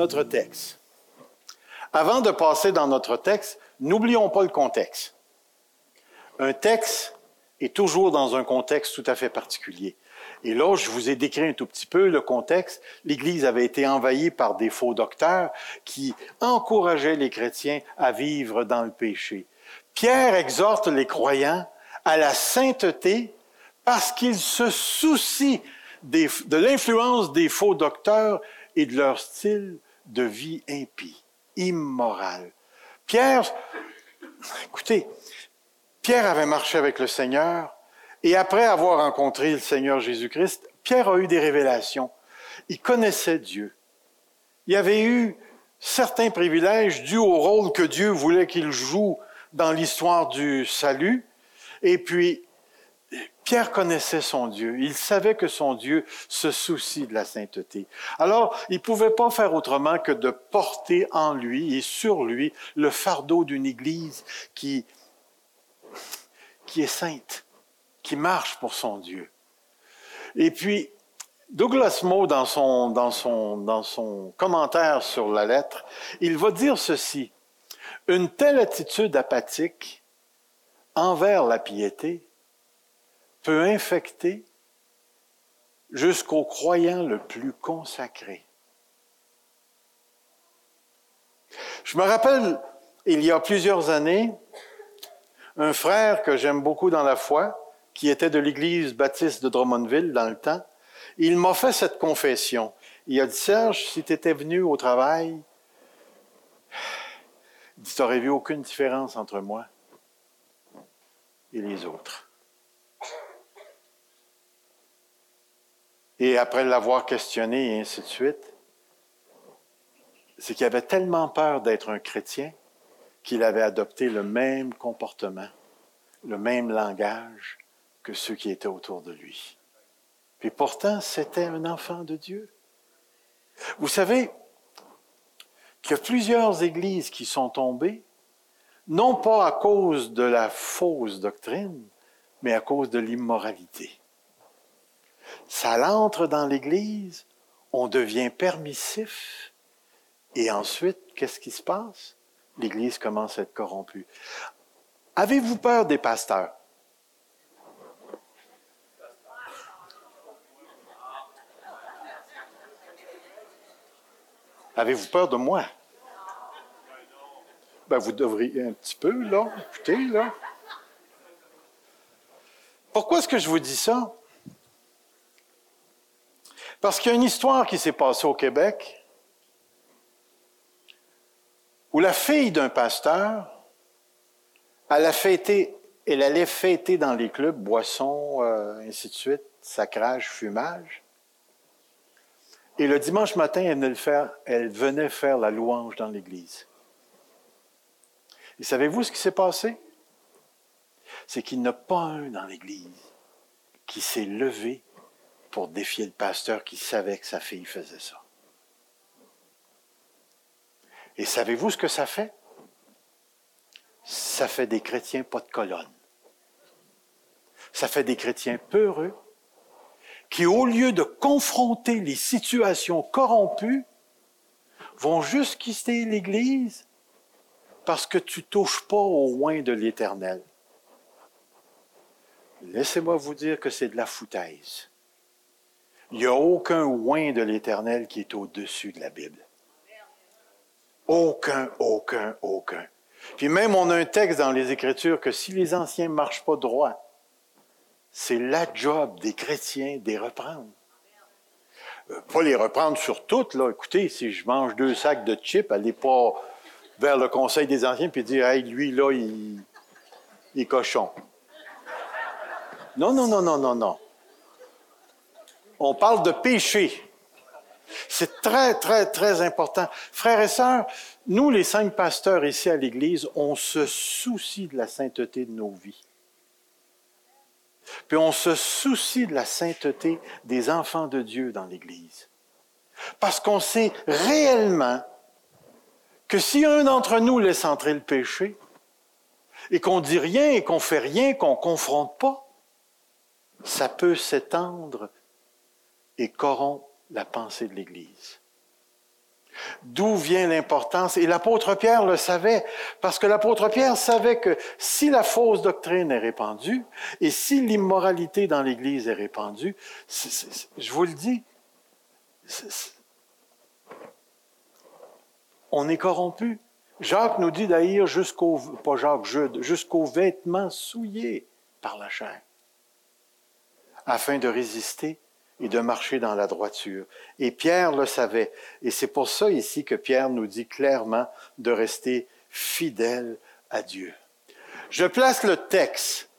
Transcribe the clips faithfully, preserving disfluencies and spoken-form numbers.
notre texte. Avant de passer dans notre texte, n'oublions pas le contexte. Un texte est toujours dans un contexte tout à fait particulier. Et là, je vous ai décrit un tout petit peu le contexte. L'Église avait été envahie par des faux docteurs qui encourageaient les chrétiens à vivre dans le péché. Pierre exhorte les croyants à la sainteté parce qu'ils se soucient des, de l'influence des faux docteurs et de leur style de vie impie, immoral. Pierre, écoutez, Pierre avait marché avec le Seigneur et après avoir rencontré le Seigneur Jésus-Christ, Pierre a eu des révélations. Il connaissait Dieu. Il avait eu certains privilèges dus au rôle que Dieu voulait qu'il joue dans l'histoire du salut. Et puis, Pierre connaissait son Dieu. Il savait que son Dieu se soucie de la sainteté. Alors, il ne pouvait pas faire autrement que de porter en lui et sur lui le fardeau d'une Église qui, qui est sainte, qui marche pour son Dieu. Et puis, Douglas Moo, dans son, dans son, dans son commentaire sur la lettre, il va dire ceci. Une telle attitude apathique envers la piété peut infecter jusqu'au croyant le plus consacré. Je me rappelle, il y a plusieurs années, un frère que j'aime beaucoup dans la foi, qui était de l'Église baptiste de Drummondville dans le temps, il m'a fait cette confession. Il a dit, Serge, si tu étais venu au travail, tu n'aurais vu aucune différence entre moi et les autres. Et après l'avoir questionné et ainsi de suite, c'est qu'il avait tellement peur d'être un chrétien qu'il avait adopté le même comportement, le même langage que ceux qui étaient autour de lui. Et pourtant, c'était un enfant de Dieu. Vous savez que plusieurs églises qui sont tombées, non pas à cause de la fausse doctrine, mais à cause de l'immoralité. Ça entre dans l'Église, on devient permissif, et ensuite, qu'est-ce qui se passe? L'Église commence à être corrompue. Avez-vous peur des pasteurs? Avez-vous peur de moi? Ben, vous devriez un petit peu, là, écoutez, là. Pourquoi est-ce que je vous dis ça? Parce qu'il y a une histoire qui s'est passée au Québec où la fille d'un pasteur, elle a fêté, elle allait fêter dans les clubs, boissons, euh, ainsi de suite, sacrage, fumage. Et le dimanche matin, elle venait, le faire, elle venait faire la louange dans l'église. Et savez-vous ce qui s'est passé? C'est qu'il n'y en a pas un dans l'église qui s'est levé pour défier le pasteur qui savait que sa fille faisait ça. Et savez-vous ce que ça fait? Ça fait des chrétiens pas de colonne. Ça fait des chrétiens peureux qui, au lieu de confronter les situations corrompues, vont juste quitter l'Église parce que tu ne touches pas aux oins de l'Éternel. Laissez-moi vous dire que c'est de la foutaise. Il n'y a aucun oint de l'Éternel qui est au-dessus de la Bible. Aucun, aucun, aucun. Puis même, on a un texte dans les Écritures que si les anciens ne marchent pas droit, c'est la job des chrétiens de les reprendre. Euh, pas les reprendre sur toutes, là. Écoutez, si je mange deux sacs de chips, allez pas vers le conseil des anciens puis dire « Hey, lui, là, il, il est cochon. » Non, non, non, non, non, non. On parle de péché. C'est très, très, très important. Frères et sœurs, nous, les cinq pasteurs ici à l'Église, on se soucie de la sainteté de nos vies. Puis on se soucie de la sainteté des enfants de Dieu dans l'Église. Parce qu'on sait réellement que si un d'entre nous laisse entrer le péché, et qu'on ne dit rien, et qu'on ne fait rien, qu'on ne confronte pas, ça peut s'étendre et corrompt la pensée de l'Église. D'où vient l'importance? Et l'apôtre Pierre le savait, parce que l'apôtre Pierre savait que si la fausse doctrine est répandue et si l'immoralité dans l'Église est répandue, c'est, c'est, je vous le dis, c'est, c'est, on est corrompu. Jacques nous dit d'haïr jusqu'au, pas Jacques, Jude, jusqu'aux vêtements souillés par la chair, afin de résister et de marcher dans la droiture. Et Pierre le savait. Et c'est pour ça ici que Pierre nous dit clairement de rester fidèle à Dieu. Je place le texte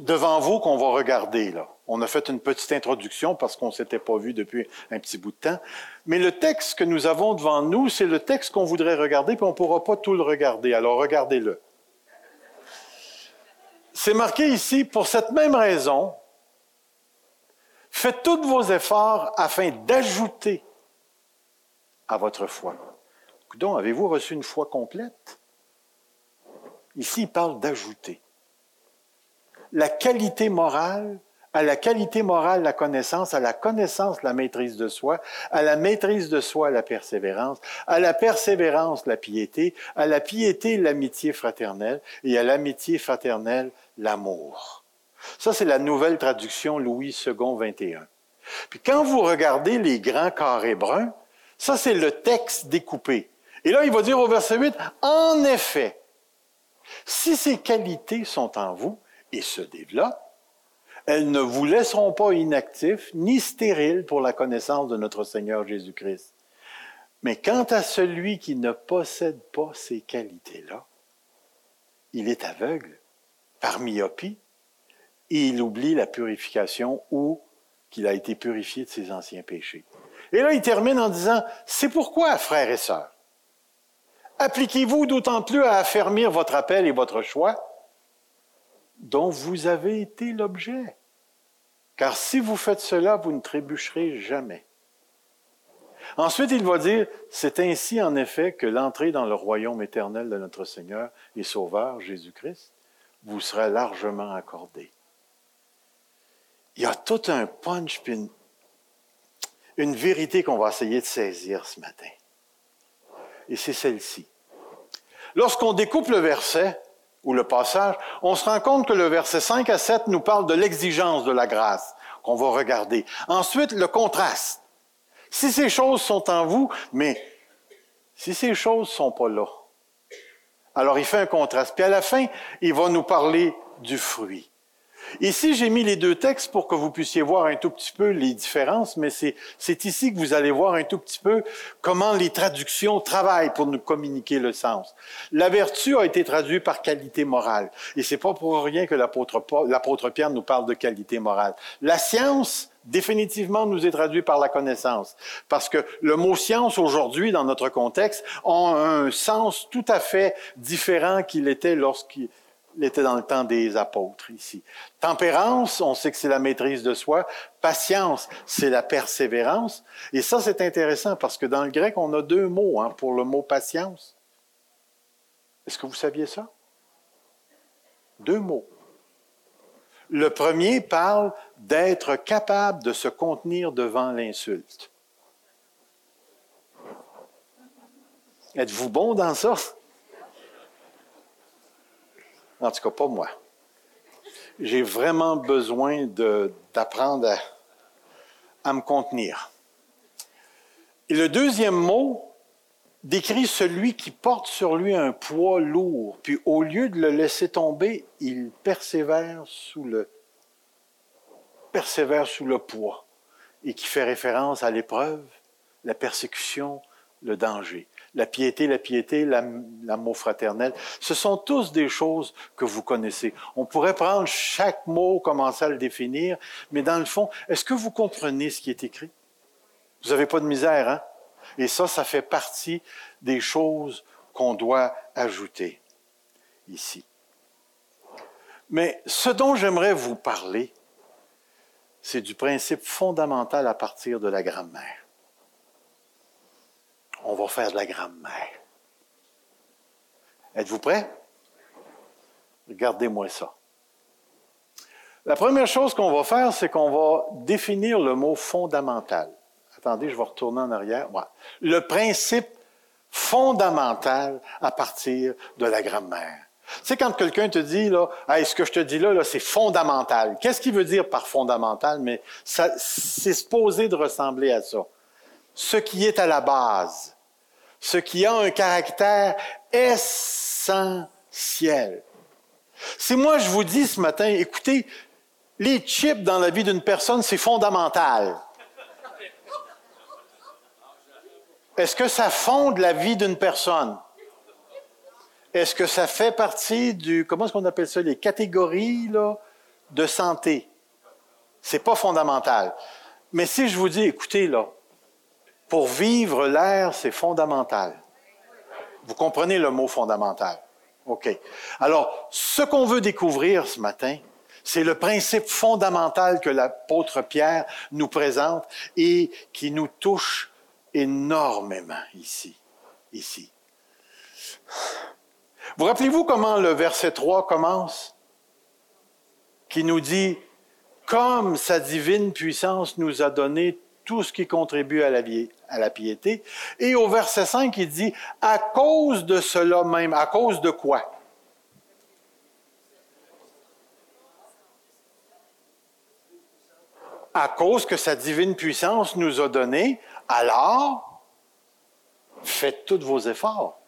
devant vous qu'on va regarder, là. On a fait une petite introduction parce qu'on ne s'était pas vu depuis un petit bout de temps. Mais le texte que nous avons devant nous, c'est le texte qu'on voudrait regarder, puis on ne pourra pas tout le regarder. Alors, regardez-le. C'est marqué ici, « Pour cette même raison, faites tous vos efforts afin d'ajouter à votre foi. » Coudon, avez-vous reçu une foi complète? Ici, il parle d'ajouter. La qualité morale, à la qualité morale, la connaissance, à la connaissance, la maîtrise de soi, à la maîtrise de soi, la persévérance, à la persévérance, la piété, à la piété, l'amitié fraternelle, et à l'amitié fraternelle, l'amour. Ça, c'est la nouvelle traduction Louis deux vingt et un. Puis quand vous regardez les grands carrés bruns, ça, c'est le texte découpé. Et là, il va dire au verset huit, « En effet, si ces qualités sont en vous et se développent, elles ne vous laisseront pas inactifs ni stériles pour la connaissance de notre Seigneur Jésus-Christ. Mais quant à celui qui ne possède pas ces qualités-là, il est aveugle, par myopie, et il oublie la purification ou qu'il a été purifié de ses anciens péchés. » Et là, il termine en disant, « C'est pourquoi, frères et sœurs, appliquez-vous d'autant plus à affermir votre appel et votre choix, dont vous avez été l'objet. Car si vous faites cela, vous ne trébucherez jamais. » Ensuite, il va dire, « C'est ainsi, en effet, que l'entrée dans le royaume éternel de notre Seigneur et Sauveur, Jésus-Christ, vous sera largement accordée. » Il y a tout un punch, puis une, une vérité qu'on va essayer de saisir ce matin. Et c'est celle-ci. Lorsqu'on découpe le verset, ou le passage, on se rend compte que le verset cinq à sept nous parle de l'exigence de la grâce, qu'on va regarder. Ensuite, le contraste. Si ces choses sont en vous, mais si ces choses sont pas là, alors il fait un contraste. Puis à la fin, il va nous parler du fruit. Ici, j'ai mis les deux textes pour que vous puissiez voir un tout petit peu les différences, mais c'est, c'est ici que vous allez voir un tout petit peu comment les traductions travaillent pour nous communiquer le sens. La vertu a été traduite par qualité morale, et c'est pas pour rien que l'apôtre, l'apôtre Pierre nous parle de qualité morale. La science, définitivement, nous est traduite par la connaissance, parce que le mot « science » aujourd'hui, dans notre contexte, a un sens tout à fait différent qu'il était lorsqu'il... Il était dans le temps des apôtres, ici. Tempérance, on sait que c'est la maîtrise de soi. Patience, c'est la persévérance. Et ça, c'est intéressant parce que dans le grec, on a deux mots hein, pour le mot patience. Est-ce que vous saviez ça? Deux mots. Le premier parle d'être capable de se contenir devant l'insulte. Êtes-vous bon dans ça? En tout cas, pas moi. J'ai vraiment besoin de, d'apprendre à, à me contenir. Et le deuxième mot décrit celui qui porte sur lui un poids lourd, puis au lieu de le laisser tomber, il persévère sous le, persévère sous le poids, et qui fait référence à l'épreuve, la persécution, le danger. La piété, la piété, l'amour fraternel, ce sont tous des choses que vous connaissez. On pourrait prendre chaque mot, commencer à le définir, mais dans le fond, est-ce que vous comprenez ce qui est écrit? Vous n'avez pas de misère, hein? Et ça, ça fait partie des choses qu'on doit ajouter ici. Mais ce dont j'aimerais vous parler, c'est du principe fondamental à partir de la grammaire. On va faire de la grammaire. Êtes-vous prêts? Regardez-moi ça. La première chose qu'on va faire, c'est qu'on va définir le mot « fondamental » à Attendez, je vais retourner en arrière. Ouais. Le principe fondamental à partir de la grammaire. Tu sais, quand quelqu'un te dit, là, hey, ce que je te dis là, là c'est fondamental. Qu'est-ce qu'il veut dire par fondamental? Mais ça, c'est supposé de ressembler à ça. Ce qui est à la base. Ce qui a un caractère essentiel. Si moi, je vous dis ce matin, écoutez, les chips dans la vie d'une personne, c'est fondamental. Est-ce que ça fonde la vie d'une personne? Est-ce que ça fait partie du... Comment est-ce qu'on appelle ça? Les catégories là, de santé. C'est pas fondamental. Mais si je vous dis, écoutez, là, pour vivre l'air, c'est fondamental. Vous comprenez le mot fondamental? OK. Alors, ce qu'on veut découvrir ce matin, c'est le principe fondamental que l'apôtre Pierre nous présente et qui nous touche énormément ici. Ici. Vous rappelez-vous comment le verset trois commence? Qui nous dit « Comme sa divine puissance nous a donné tout ce qui contribue à la, vie, à la piété. » Et au verset cinq, il dit « À cause de cela même. » À cause de quoi? À cause que sa divine puissance nous a donné, alors, faites tous vos efforts.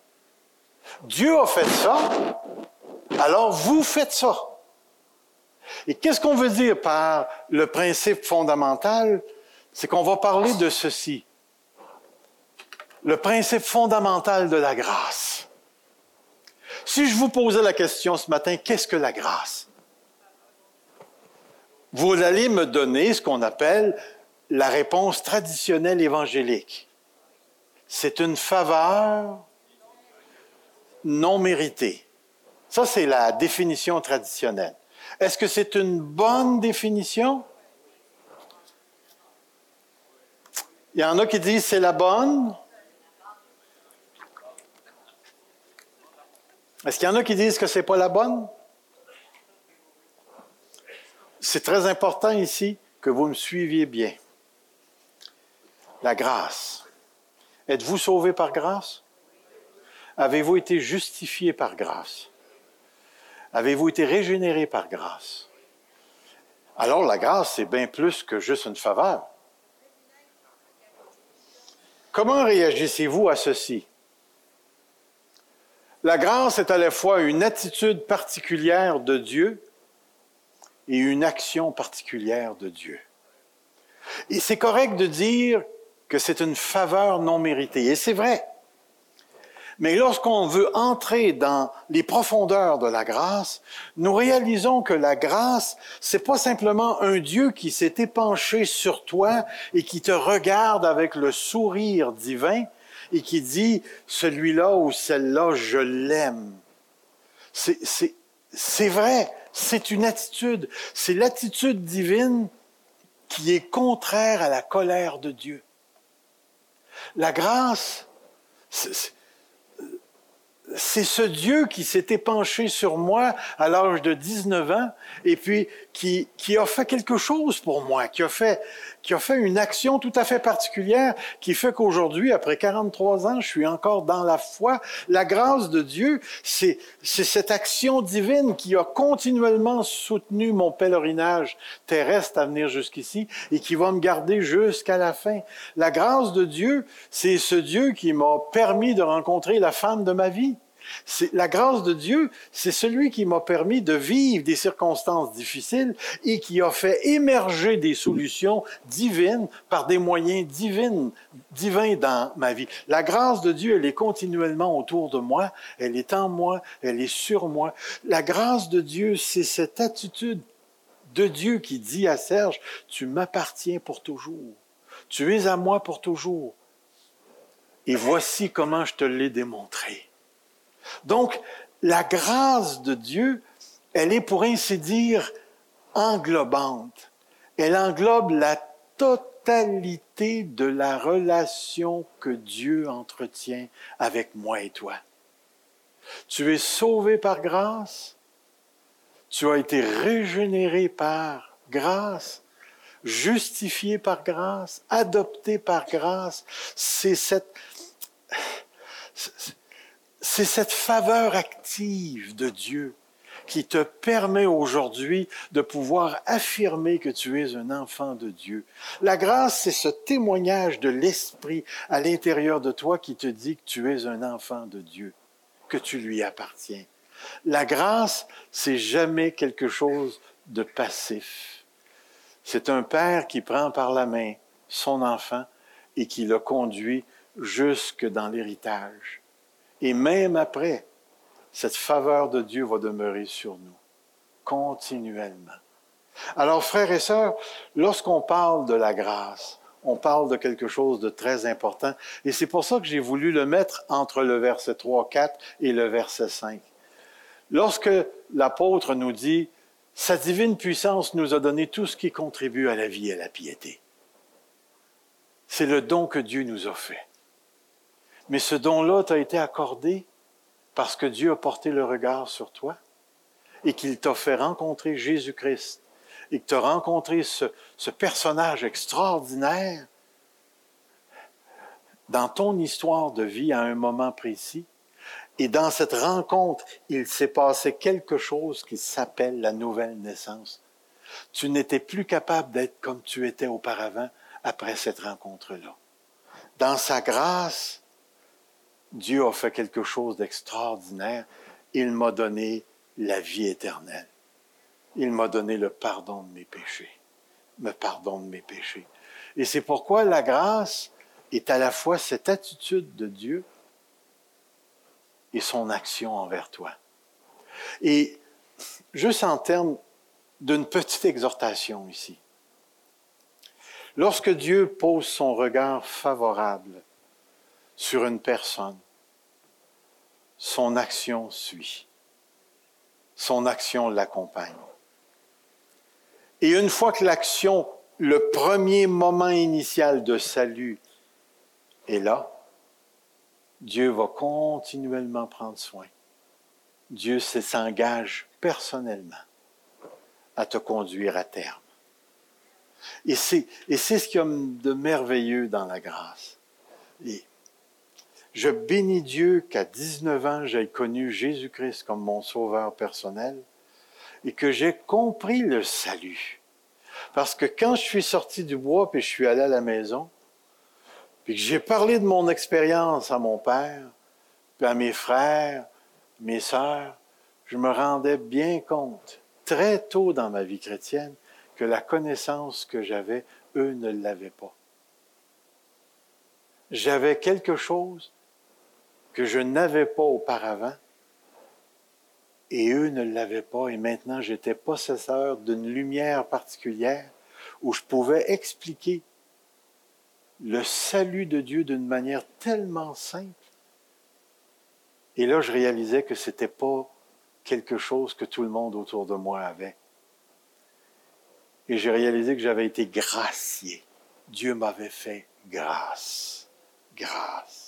Dieu a fait ça, alors vous faites ça. Et qu'est-ce qu'on veut dire par le principe fondamental? C'est qu'on va parler de ceci. Le principe fondamental de la grâce. Si je vous posais la question ce matin, qu'est-ce que la grâce? Vous allez me donner ce qu'on appelle la réponse traditionnelle évangélique. C'est une faveur non méritée. Ça, c'est la définition traditionnelle. Est-ce que c'est une bonne définition? Il y en a qui disent c'est la bonne. Est-ce qu'il y en a qui disent que c'est pas la bonne? C'est très important ici que vous me suiviez bien. La grâce. Êtes-vous sauvé par grâce? Avez-vous été justifié par grâce? Avez-vous été régénéré par grâce? Alors la grâce, c'est bien plus que juste une faveur. Comment réagissez-vous à ceci? La grâce est à la fois une attitude particulière de Dieu et une action particulière de Dieu. Et c'est correct de dire que c'est une faveur non méritée, et c'est vrai. Mais lorsqu'on veut entrer dans les profondeurs de la grâce, nous réalisons que la grâce, c'est pas simplement un Dieu qui s'est épanché sur toi et qui te regarde avec le sourire divin et qui dit « celui-là ou celle-là, je l'aime ». C'est, c'est, c'est vrai. C'est une attitude, c'est l'attitude divine qui est contraire à la colère de Dieu. La grâce, c'est, c'est ce Dieu qui s'est épanché sur moi à l'âge de dix-neuf ans et puis qui, qui a fait quelque chose pour moi, qui a fait, qui a fait une action tout à fait particulière qui fait qu'aujourd'hui, après quarante-trois ans, je suis encore dans la foi. La grâce de Dieu, c'est, c'est cette action divine qui a continuellement soutenu mon pèlerinage terrestre à venir jusqu'ici et qui va me garder jusqu'à la fin. La grâce de Dieu, c'est ce Dieu qui m'a permis de rencontrer la femme de ma vie. C'est, la grâce de Dieu, c'est celui qui m'a permis de vivre des circonstances difficiles et qui a fait émerger des solutions divines par des moyens divines, divins dans ma vie. La grâce de Dieu, elle est continuellement autour de moi, elle est en moi, elle est sur moi. La grâce de Dieu, c'est cette attitude de Dieu qui dit à Serge, « Tu m'appartiens pour toujours, tu es à moi pour toujours. Et voici comment je te l'ai démontré. » Donc, la grâce de Dieu, elle est pour ainsi dire englobante. Elle englobe la totalité de la relation que Dieu entretient avec moi et toi. Tu es sauvé par grâce, tu as été régénéré par grâce, justifié par grâce, adopté par grâce. C'est cette, c'est cette faveur active de Dieu qui te permet aujourd'hui de pouvoir affirmer que tu es un enfant de Dieu. La grâce, c'est ce témoignage de l'Esprit à l'intérieur de toi qui te dit que tu es un enfant de Dieu, que tu lui appartiens. La grâce, c'est jamais quelque chose de passif. C'est un père qui prend par la main son enfant et qui le conduit jusque dans l'héritage. Et même après, cette faveur de Dieu va demeurer sur nous, continuellement. Alors, frères et sœurs, lorsqu'on parle de la grâce, on parle de quelque chose de très important, et c'est pour ça que j'ai voulu le mettre entre le verset trois quatre et le verset cinq. Lorsque l'apôtre nous dit « Sa divine puissance nous a donné tout ce qui contribue à la vie et à la piété », c'est le don que Dieu nous a fait. Mais ce don-là t'a été accordé parce que Dieu a porté le regard sur toi et qu'il t'a fait rencontrer Jésus-Christ et que tu as rencontré ce, ce personnage extraordinaire dans ton histoire de vie à un moment précis. Et dans cette rencontre, il s'est passé quelque chose qui s'appelle la nouvelle naissance. Tu n'étais plus capable d'être comme tu étais auparavant après cette rencontre-là. Dans sa grâce, Dieu a fait quelque chose d'extraordinaire. Il m'a donné la vie éternelle. Il m'a donné le pardon de mes péchés. Le pardon de mes péchés. Et c'est pourquoi la grâce est à la fois cette attitude de Dieu et son action envers toi. Et juste en termes d'une petite exhortation ici. Lorsque Dieu pose son regard favorable sur une personne, son action suit. Son action l'accompagne. Et une fois que l'action, le premier moment initial de salut est là, Dieu va continuellement prendre soin. Dieu s'engage personnellement à te conduire à terme. Et c'est, et c'est ce qu'il y a de merveilleux dans la grâce. Et je bénis Dieu qu'à dix-neuf ans, j'ai connu Jésus-Christ comme mon sauveur personnel et que j'ai compris le salut. Parce que quand je suis sorti du bois et je suis allé à la maison, puis que j'ai parlé de mon expérience à mon père, puis à mes frères, mes sœurs, je me rendais bien compte, très tôt dans ma vie chrétienne, que la connaissance que j'avais, eux ne l'avaient pas. J'avais quelque chose que je n'avais pas auparavant, et eux ne l'avaient pas, et maintenant j'étais possesseur d'une lumière particulière où je pouvais expliquer le salut de Dieu d'une manière tellement simple. Et là, je réalisais que ce n'était pas quelque chose que tout le monde autour de moi avait. Et j'ai réalisé que j'avais été gracié. Dieu m'avait fait grâce, grâce.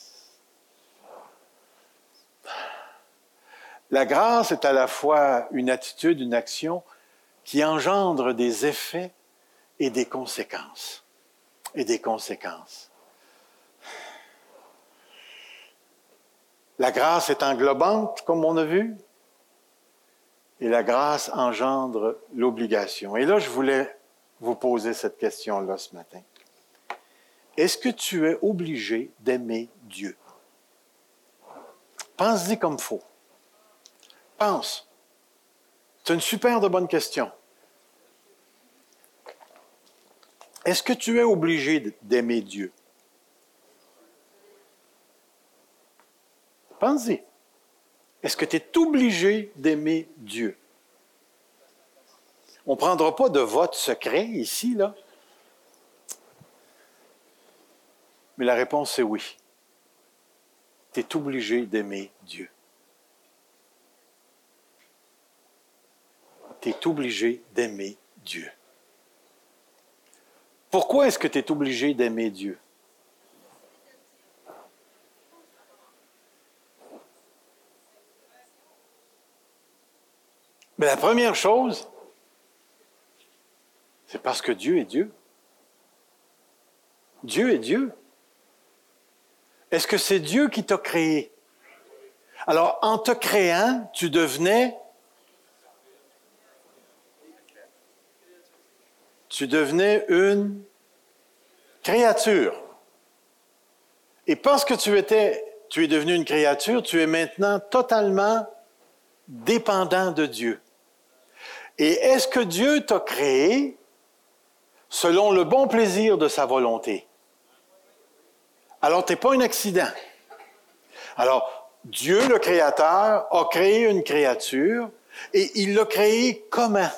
La grâce est à la fois une attitude, une action qui engendre des effets et des conséquences. Et des conséquences. La grâce est englobante, comme on a vu, et la grâce engendre l'obligation. Et là, je voulais vous poser cette question-là ce matin. Est-ce que tu es obligé d'aimer Dieu? Pense-y comme faut. Pense. C'est une super de bonne question. Est-ce que tu es obligé d'aimer Dieu? Pense-y. Est-ce que tu es obligé d'aimer Dieu? On ne prendra pas de vote secret ici, là. Mais la réponse est oui. Tu es obligé d'aimer Dieu. Tu es obligé d'aimer Dieu. Pourquoi est-ce que tu es obligé d'aimer Dieu? Mais la première chose, c'est parce que Dieu est Dieu. Dieu est Dieu. Est-ce que c'est Dieu qui t'a créé? Alors, en te créant, tu devenais... Tu devenais une créature. Et parce que tu étais, tu es devenu une créature, tu es maintenant totalement dépendant de Dieu. Et est-ce que Dieu t'a créé selon le bon plaisir de sa volonté? Alors, tu n'es pas un accident. Alors, Dieu, le Créateur, a créé une créature et il l'a créée comment?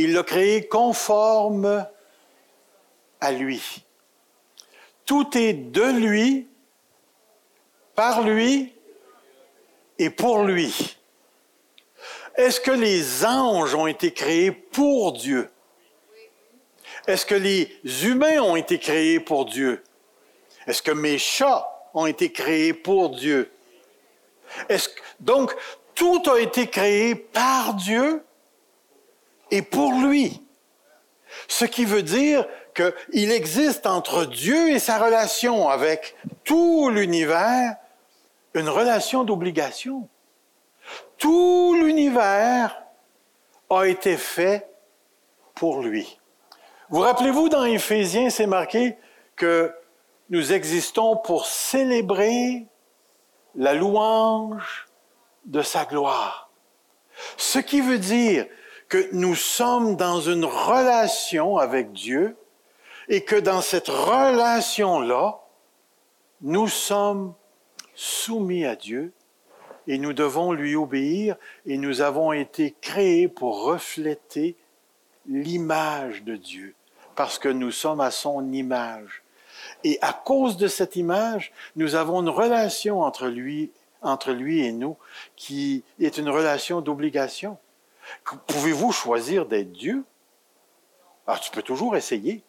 Il l'a créé conforme à lui. Tout est de lui, par lui et pour lui. Est-ce que les anges ont été créés pour Dieu? Est-ce que les humains ont été créés pour Dieu? Est-ce que mes chats ont été créés pour Dieu? Est-ce que... Donc, tout a été créé par Dieu et pour lui. Ce qui veut dire qu'il existe entre Dieu et sa relation avec tout l'univers une relation d'obligation. Tout l'univers a été fait pour lui. Vous rappelez-vous, dans Éphésiens, c'est marqué que nous existons pour célébrer la louange de sa gloire. Ce qui veut dire que nous sommes dans une relation avec Dieu et que dans cette relation-là, nous sommes soumis à Dieu et nous devons lui obéir et nous avons été créés pour refléter l'image de Dieu parce que nous sommes à son image. Et à cause de cette image, nous avons une relation entre lui, entre lui et nous qui est une relation d'obligation. Pouvez-vous choisir d'être Dieu? Alors, tu peux toujours essayer,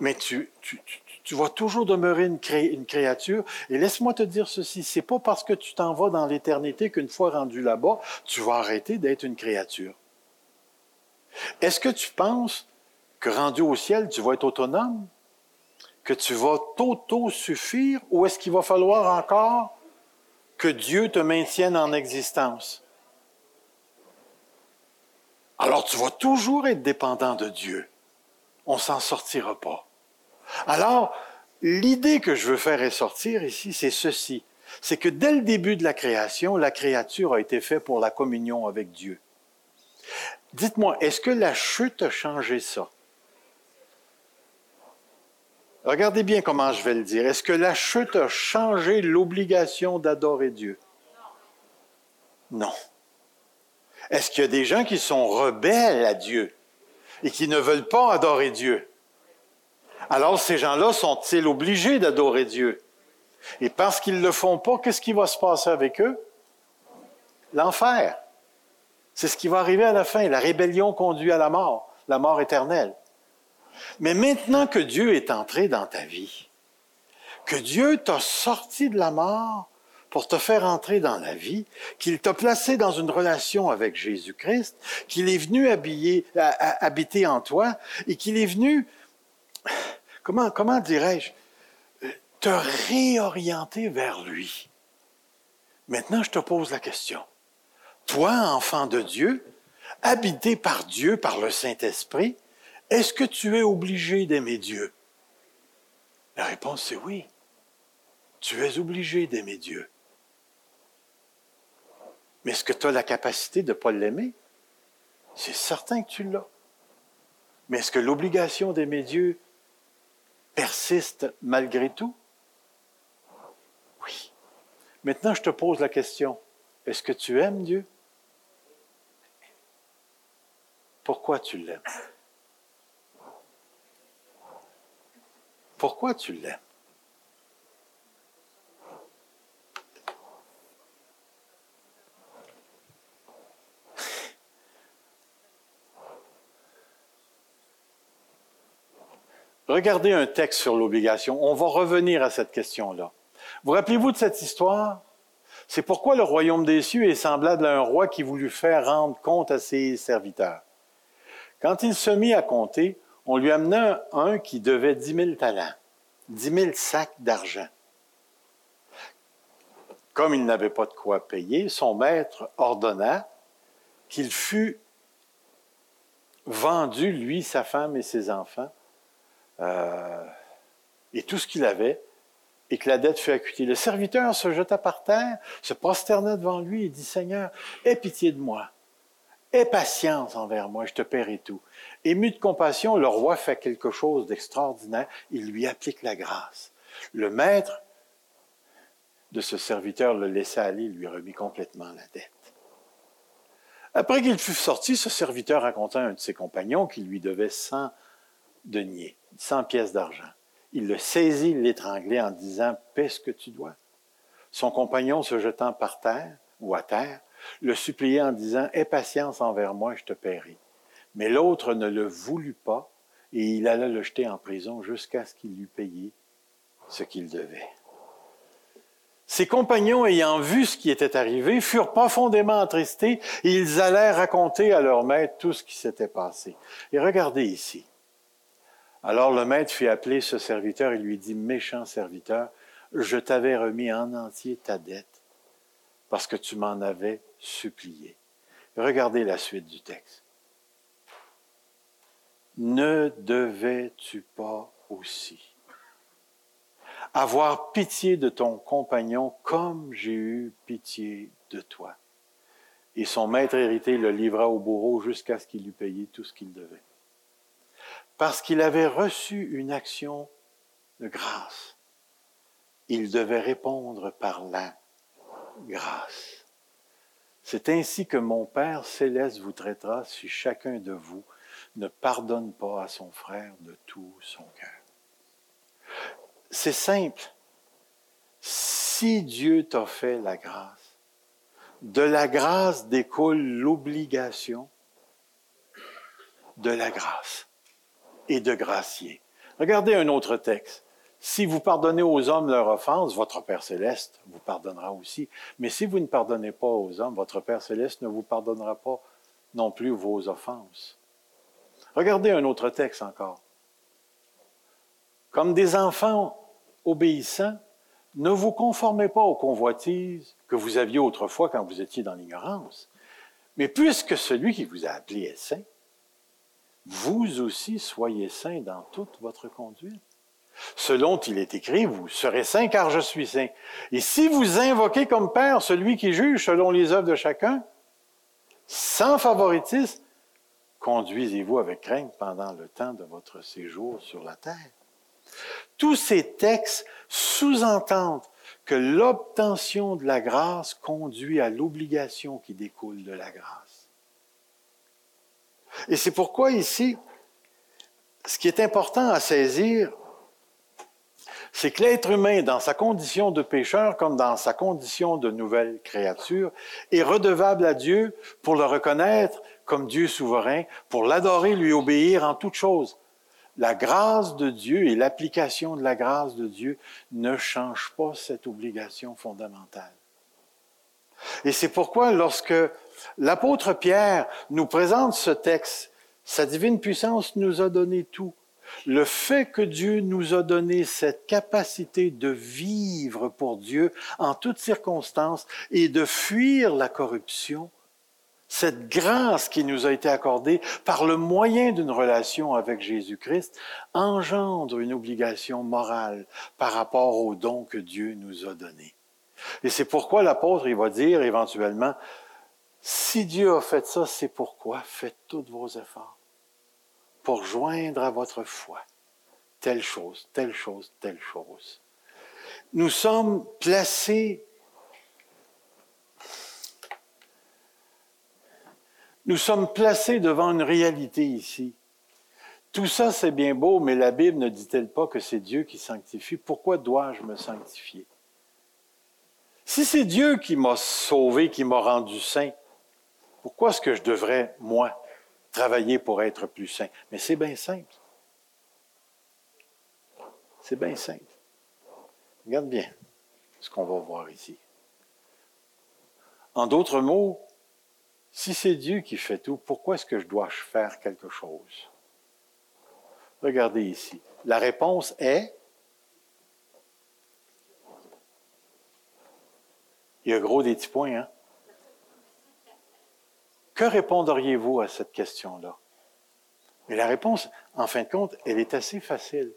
mais tu, tu, tu, tu vas toujours demeurer une, cré, une créature. Et laisse-moi te dire ceci, c'est pas parce que tu t'en vas dans l'éternité qu'une fois rendu là-bas, tu vas arrêter d'être une créature. Est-ce que tu penses que rendu au ciel, tu vas être autonome? Que tu vas t'auto-suffire? Ou est-ce qu'il va falloir encore que Dieu te maintienne en existence? Alors, tu vas toujours être dépendant de Dieu. On ne s'en sortira pas. Alors, l'idée que je veux faire ressortir ici, c'est ceci. C'est que dès le début de la création, la créature a été faite pour la communion avec Dieu. Dites-moi, est-ce que la chute a changé ça? Regardez bien comment je vais le dire. Est-ce que la chute a changé l'obligation d'adorer Dieu? Non. Est-ce qu'il y a des gens qui sont rebelles à Dieu et qui ne veulent pas adorer Dieu? Alors, ces gens-là sont-ils obligés d'adorer Dieu? Et parce qu'ils ne le font pas, qu'est-ce qui va se passer avec eux? L'enfer. C'est ce qui va arriver à la fin. La rébellion conduit à la mort, la mort éternelle. Mais maintenant que Dieu est entré dans ta vie, que Dieu t'a sorti de la mort, pour te faire entrer dans la vie, qu'il t'a placé dans une relation avec Jésus-Christ, qu'il est venu habiller, à, à, habiter en toi et qu'il est venu, comment, comment dirais-je, te réorienter vers lui. Maintenant, je te pose la question. Toi, enfant de Dieu, habité par Dieu, par le Saint-Esprit, est-ce que tu es obligé d'aimer Dieu? La réponse est oui. Tu es obligé d'aimer Dieu. Mais est-ce que tu as la capacité de ne pas l'aimer? C'est certain que tu l'as. Mais est-ce que l'obligation d'aimer Dieu persiste malgré tout? Oui. Maintenant, je te pose la question. Est-ce que tu aimes Dieu? Pourquoi tu l'aimes? Pourquoi tu l'aimes? Regardez un texte sur l'obligation. On va revenir à cette question-là. Vous rappelez-vous de cette histoire? C'est pourquoi le royaume des cieux est semblable à un roi qui voulut faire rendre compte à ses serviteurs. Quand il se mit à compter, on lui amena un qui devait dix mille talents, dix mille sacs d'argent. Comme il n'avait pas de quoi payer, son maître ordonna qu'il fût vendu, lui, sa femme et ses enfants, euh, et tout ce qu'il avait, et que la dette fut acquittée. Le serviteur se jeta par terre, se prosterna devant lui et dit, « Seigneur, aie pitié de moi, aie patience envers moi, je te paierai tout. » Ému de compassion, le roi fait quelque chose d'extraordinaire, il lui applique la grâce. Le maître de ce serviteur le laissa aller, lui remit complètement la dette. Après qu'il fut sorti, ce serviteur raconta à un de ses compagnons qu'il lui devait cent deniers, cent pièces d'argent. Il le saisit, l'étranglait en disant « Paie ce que tu dois ». Son compagnon, se jetant par terre ou à terre, le suppliait en disant « Aie patience envers moi, je te paierai ». Mais l'autre ne le voulut pas et il alla le jeter en prison jusqu'à ce qu'il eût payé ce qu'il devait. Ses compagnons, ayant vu ce qui était arrivé, furent profondément attristés et ils allaient raconter à leur maître tout ce qui s'était passé. Et regardez ici. Alors le maître fit appeler ce serviteur et lui dit, « Méchant serviteur, je t'avais remis en entier ta dette parce que tu m'en avais supplié. » Regardez la suite du texte. « Ne devais-tu pas aussi avoir pitié de ton compagnon comme j'ai eu pitié de toi. » Et son maître héritier le livra au bourreau jusqu'à ce qu'il eût payé tout ce qu'il devait. Parce qu'il avait reçu une action de grâce, il devait répondre par la grâce. C'est ainsi que mon Père céleste vous traitera si chacun de vous ne pardonne pas à son frère de tout son cœur. C'est simple. Si Dieu t'a fait la grâce, de la grâce découle l'obligation de la grâce et de gracier. Regardez un autre texte. Si vous pardonnez aux hommes leur offense, votre Père céleste vous pardonnera aussi. Mais si vous ne pardonnez pas aux hommes, votre Père céleste ne vous pardonnera pas non plus vos offenses. Regardez un autre texte encore. Comme des enfants obéissants, ne vous conformez pas aux convoitises que vous aviez autrefois quand vous étiez dans l'ignorance. Mais puisque celui qui vous a appelé est saint, vous aussi soyez saints dans toute votre conduite. Selon il est écrit, vous serez saints car je suis saint. Et si vous invoquez comme Père celui qui juge selon les œuvres de chacun, sans favoritisme, conduisez-vous avec crainte pendant le temps de votre séjour sur la terre. Tous ces textes sous-entendent que l'obtention de la grâce conduit à l'obligation qui découle de la grâce. Et c'est pourquoi ici, ce qui est important à saisir, c'est que l'être humain, dans sa condition de pécheur comme dans sa condition de nouvelle créature, est redevable à Dieu pour le reconnaître comme Dieu souverain, pour l'adorer, lui obéir en toutes choses. La grâce de Dieu et l'application de la grâce de Dieu ne changent pas cette obligation fondamentale. Et c'est pourquoi lorsque l'apôtre Pierre nous présente ce texte, sa divine puissance nous a donné tout. Le fait que Dieu nous a donné cette capacité de vivre pour Dieu en toutes circonstances et de fuir la corruption, cette grâce qui nous a été accordée par le moyen d'une relation avec Jésus-Christ engendre une obligation morale par rapport aux dons que Dieu nous a donnés. Et c'est pourquoi l'apôtre, il va dire éventuellement, « Si Dieu a fait ça, c'est pourquoi faites tous vos efforts pour joindre à votre foi telle chose, telle chose, telle chose. » Nous sommes placés Nous sommes placés devant une réalité ici. Tout ça, c'est bien beau, mais la Bible ne dit-elle pas que c'est Dieu qui sanctifie? Pourquoi dois-je me sanctifier? Si c'est Dieu qui m'a sauvé, qui m'a rendu saint, pourquoi est-ce que je devrais, moi, travailler pour être plus saint? Mais c'est bien simple. C'est bien simple. Regarde bien ce qu'on va voir ici. En d'autres mots, si c'est Dieu qui fait tout, pourquoi est-ce que je dois faire quelque chose? Regardez ici. La réponse est... Il y a gros des petits points, hein? Que répondriez-vous à cette question-là? Mais la réponse, en fin de compte, elle est assez facile.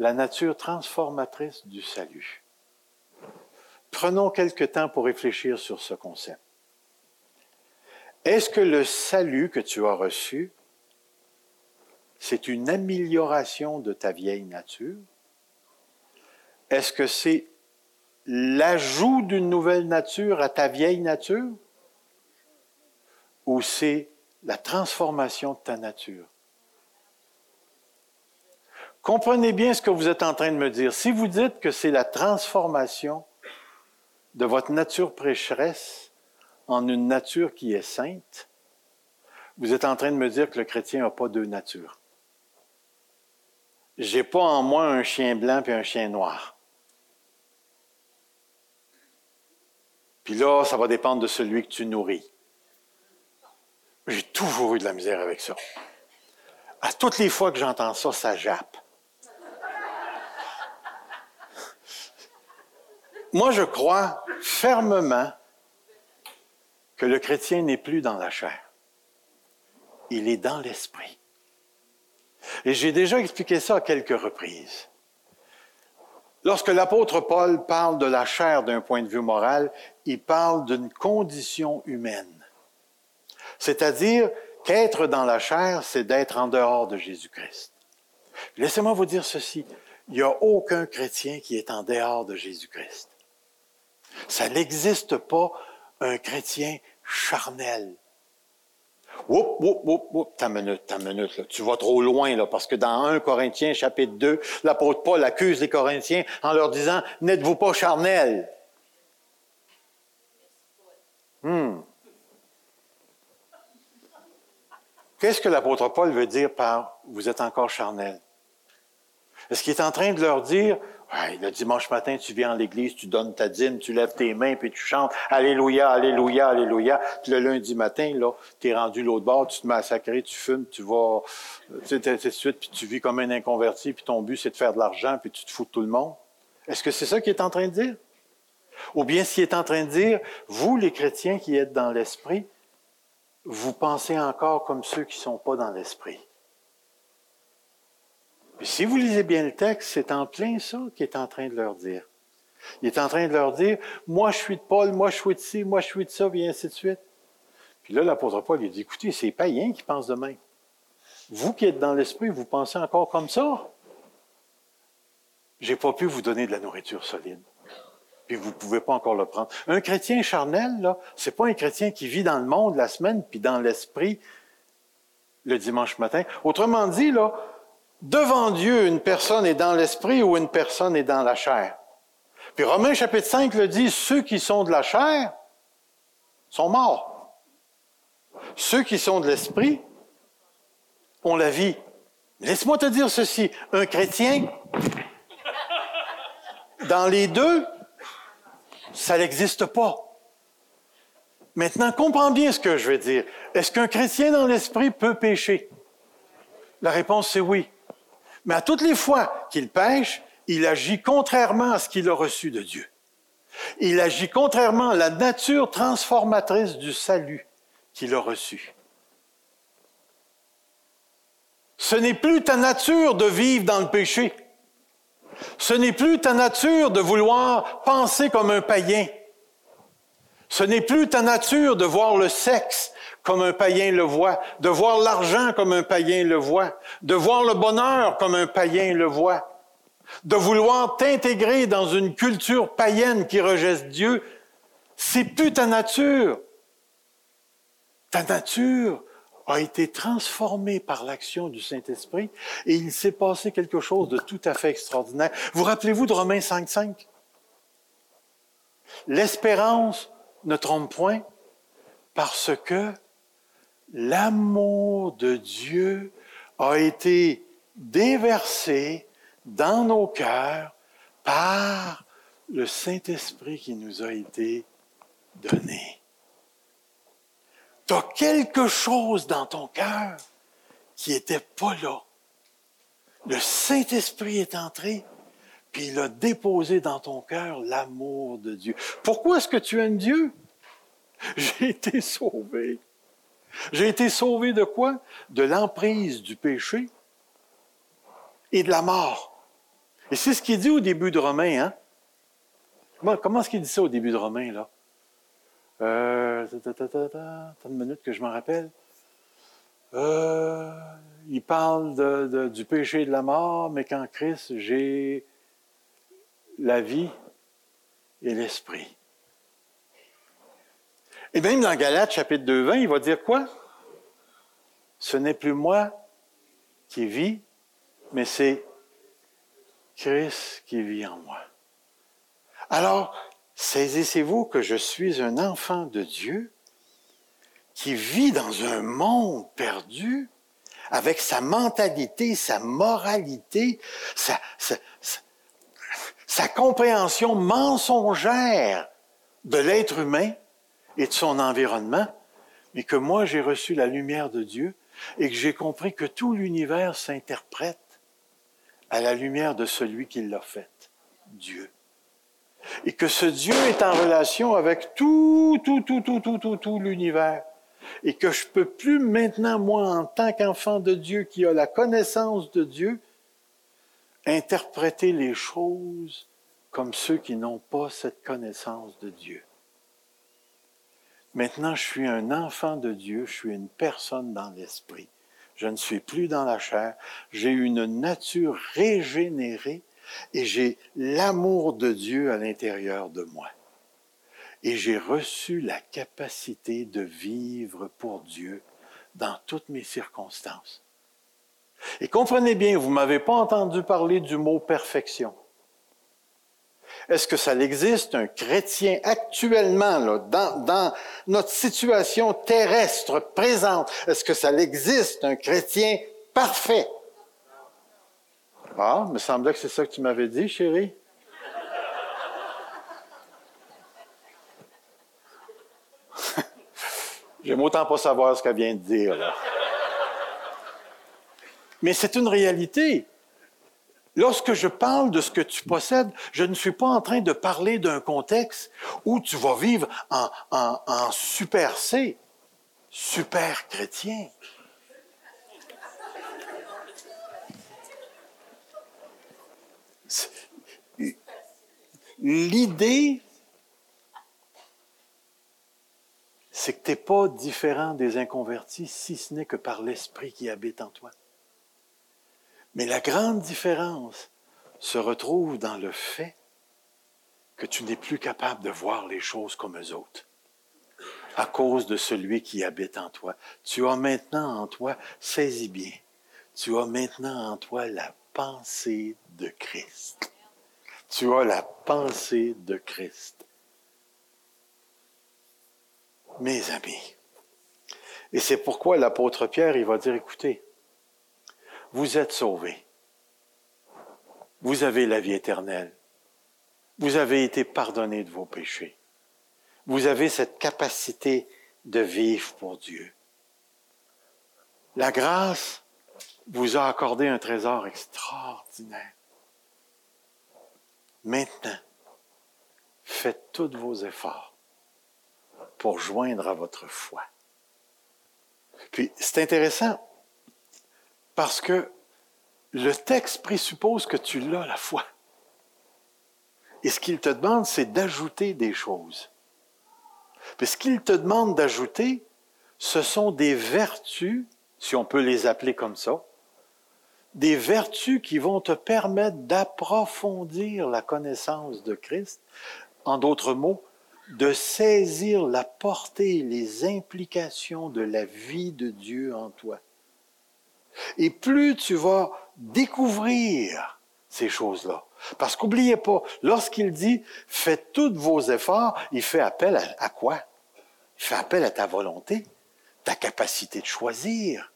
La nature transformatrice du salut. Prenons quelques temps pour réfléchir sur ce concept. Est-ce que le salut que tu as reçu, c'est une amélioration de ta vieille nature? Est-ce que c'est l'ajout d'une nouvelle nature à ta vieille nature? Ou c'est la transformation de ta nature? Comprenez bien ce que vous êtes en train de me dire. Si vous dites que c'est la transformation de votre nature pécheresse en une nature qui est sainte, vous êtes en train de me dire que le chrétien n'a pas deux natures. Je n'ai pas en moi un chien blanc et un chien noir. Puis là, ça va dépendre de celui que tu nourris. J'ai toujours eu de la misère avec ça. À toutes les fois que j'entends ça, ça jappe. Moi, je crois fermement que le chrétien n'est plus dans la chair. Il est dans l'esprit. Et j'ai déjà expliqué ça à quelques reprises. Lorsque l'apôtre Paul parle de la chair d'un point de vue moral, il parle d'une condition humaine. C'est-à-dire qu'être dans la chair, c'est d'être en dehors de Jésus-Christ. Laissez-moi vous dire ceci. Il n'y a aucun chrétien qui est en dehors de Jésus-Christ. Ça n'existe pas un chrétien charnel. Oups, oups, oups, oups, ta minute, ta minute, là. Tu vas trop loin, là, parce que dans premier Corinthiens, chapitre deux, l'apôtre Paul accuse les Corinthiens en leur disant « N'êtes-vous pas charnels? » hmm. Qu'est-ce que l'apôtre Paul veut dire par « Vous êtes encore charnels » ? Est-ce qu'il est en train de leur dire ouais, « Le dimanche matin, tu viens à l'église, tu donnes ta dîme, tu lèves tes mains, puis tu chantes « Alléluia, Alléluia, Alléluia ». Puis le lundi matin, là, tu es rendu l'autre bord, tu te massacres, tu fumes, tu vas... de suite, puis tu vis comme un inconverti, puis ton but, c'est de faire de l'argent, puis tu te fous de tout le monde. » Est-ce que c'est ça qu'il est en train de dire? Ou bien s'il est en train de dire « Vous, les chrétiens qui êtes dans l'esprit, vous pensez encore comme ceux qui ne sont pas dans l'esprit. » Puis si vous lisez bien le texte, c'est en plein ça qu'il est en train de leur dire. Il est en train de leur dire, moi je suis de Paul, moi je suis de ci, moi je suis de ça, et ainsi de suite. Puis là, l'apôtre Paul, il dit, écoutez, c'est les païens qui pensent de même. Vous qui êtes dans l'esprit, vous pensez encore comme ça? J'ai pas pu vous donner de la nourriture solide. Puis vous pouvez pas encore le prendre. Un chrétien charnel, là, c'est pas un chrétien qui vit dans le monde la semaine, puis dans l'esprit le dimanche matin. Autrement dit, là, devant Dieu, une personne est dans l'esprit ou une personne est dans la chair. Puis Romains chapitre cinq le dit, ceux qui sont de la chair sont morts. Ceux qui sont de l'esprit ont la vie. Laisse-moi te dire ceci, un chrétien, dans les deux, ça n'existe pas. Maintenant, comprends bien ce que je veux dire. Est-ce qu'un chrétien dans l'esprit peut pécher? La réponse, c'est oui. Mais à toutes les fois qu'il pêche, il agit contrairement à ce qu'il a reçu de Dieu. Il agit contrairement à la nature transformatrice du salut qu'il a reçu. Ce n'est plus ta nature de vivre dans le péché. Ce n'est plus ta nature de vouloir penser comme un païen. Ce n'est plus ta nature de voir le sexe comme un païen le voit, de voir l'argent comme un païen le voit, de voir le bonheur comme un païen le voit, de vouloir t'intégrer dans une culture païenne qui rejette Dieu. C'est plus ta nature. Ta nature a été transformée par l'action du Saint-Esprit et il s'est passé quelque chose de tout à fait extraordinaire. Vous rappelez-vous de Romains cinq cinq? L'espérance ne trompe point parce que l'amour de Dieu a été déversé dans nos cœurs par le Saint-Esprit qui nous a été donné. Tu as quelque chose dans ton cœur qui n'était pas là Le Saint-Esprit est entré, puis il a déposé dans ton cœur l'amour de Dieu. Pourquoi est-ce que tu aimes Dieu? J'ai été sauvé. J'ai été sauvé de quoi? De l'emprise du péché et de la mort. Et c'est ce qu'il dit au début de Romains, hein? Comment, comment est-ce qu'il dit ça au début de Romains, là? Euh, ta, ta, ta, ta, ta, une minute que je m'en rappelle. Euh, il parle de, de, du péché et de la mort, mais qu'en Christ, j'ai la vie et l'esprit. Et même dans Galate, chapitre deux, vingt, il va dire quoi? Ce n'est plus moi qui vis, mais c'est Christ qui vit en moi. Alors, saisissez-vous que je suis un enfant de Dieu qui vit dans un monde perdu avec sa mentalité, sa moralité, sa, sa, sa, sa compréhension mensongère de l'être humain et de son environnement, mais que moi, j'ai reçu la lumière de Dieu et que j'ai compris que tout l'univers s'interprète à la lumière de celui qui l'a faite, Dieu. Et que ce Dieu est en relation avec tout, tout, tout, tout, tout, tout, tout l'univers. Et que je ne peux plus maintenant, moi, en tant qu'enfant de Dieu qui a la connaissance de Dieu, interpréter les choses comme ceux qui n'ont pas cette connaissance de Dieu. Maintenant, je suis un enfant de Dieu, je suis une personne dans l'esprit. Je ne suis plus dans la chair. J'ai une nature régénérée et j'ai l'amour de Dieu à l'intérieur de moi. Et j'ai reçu la capacité de vivre pour Dieu dans toutes mes circonstances. Et comprenez bien, vous ne m'avez pas entendu parler du mot « perfection ». Est-ce que ça existe, un chrétien actuellement, là, dans, dans notre situation terrestre présente, est-ce que ça existe, un chrétien parfait? Ah, il me semblait que c'est ça que tu m'avais dit, chérie. J'aime autant pas savoir ce qu'elle vient de dire, là. Mais c'est une réalité. Lorsque je parle de ce que tu possèdes, je ne suis pas en train de parler d'un contexte où tu vas vivre en, en, en super C, super chrétien. L'idée, c'est que tu n'es pas différent des inconvertis, si ce n'est que par l'esprit qui habite en toi. Mais la grande différence se retrouve dans le fait que tu n'es plus capable de voir les choses comme eux autres à cause de celui qui habite en toi. Tu as maintenant en toi, saisis bien, tu as maintenant en toi la pensée de Christ. Tu as la pensée de Christ. Mes amis, et c'est pourquoi l'apôtre Pierre, il va dire, écoutez, vous êtes sauvés. Vous avez la vie éternelle. Vous avez été pardonné de vos péchés. Vous avez cette capacité de vivre pour Dieu. La grâce vous a accordé un trésor extraordinaire. Maintenant, faites tous vos efforts pour joindre à votre foi. Puis, c'est intéressant, parce que le texte présuppose que tu l'as, la foi. Et ce qu'il te demande, c'est d'ajouter des choses. Puis ce qu'il te demande d'ajouter, ce sont des vertus, si on peut les appeler comme ça, des vertus qui vont te permettre d'approfondir la connaissance de Christ. En d'autres mots, de saisir la portée et les implications de la vie de Dieu en toi. Et plus tu vas découvrir ces choses-là. Parce qu'oubliez pas, lorsqu'il dit « Faites tous vos efforts », il fait appel à, à quoi? Il fait appel à ta volonté, ta capacité de choisir.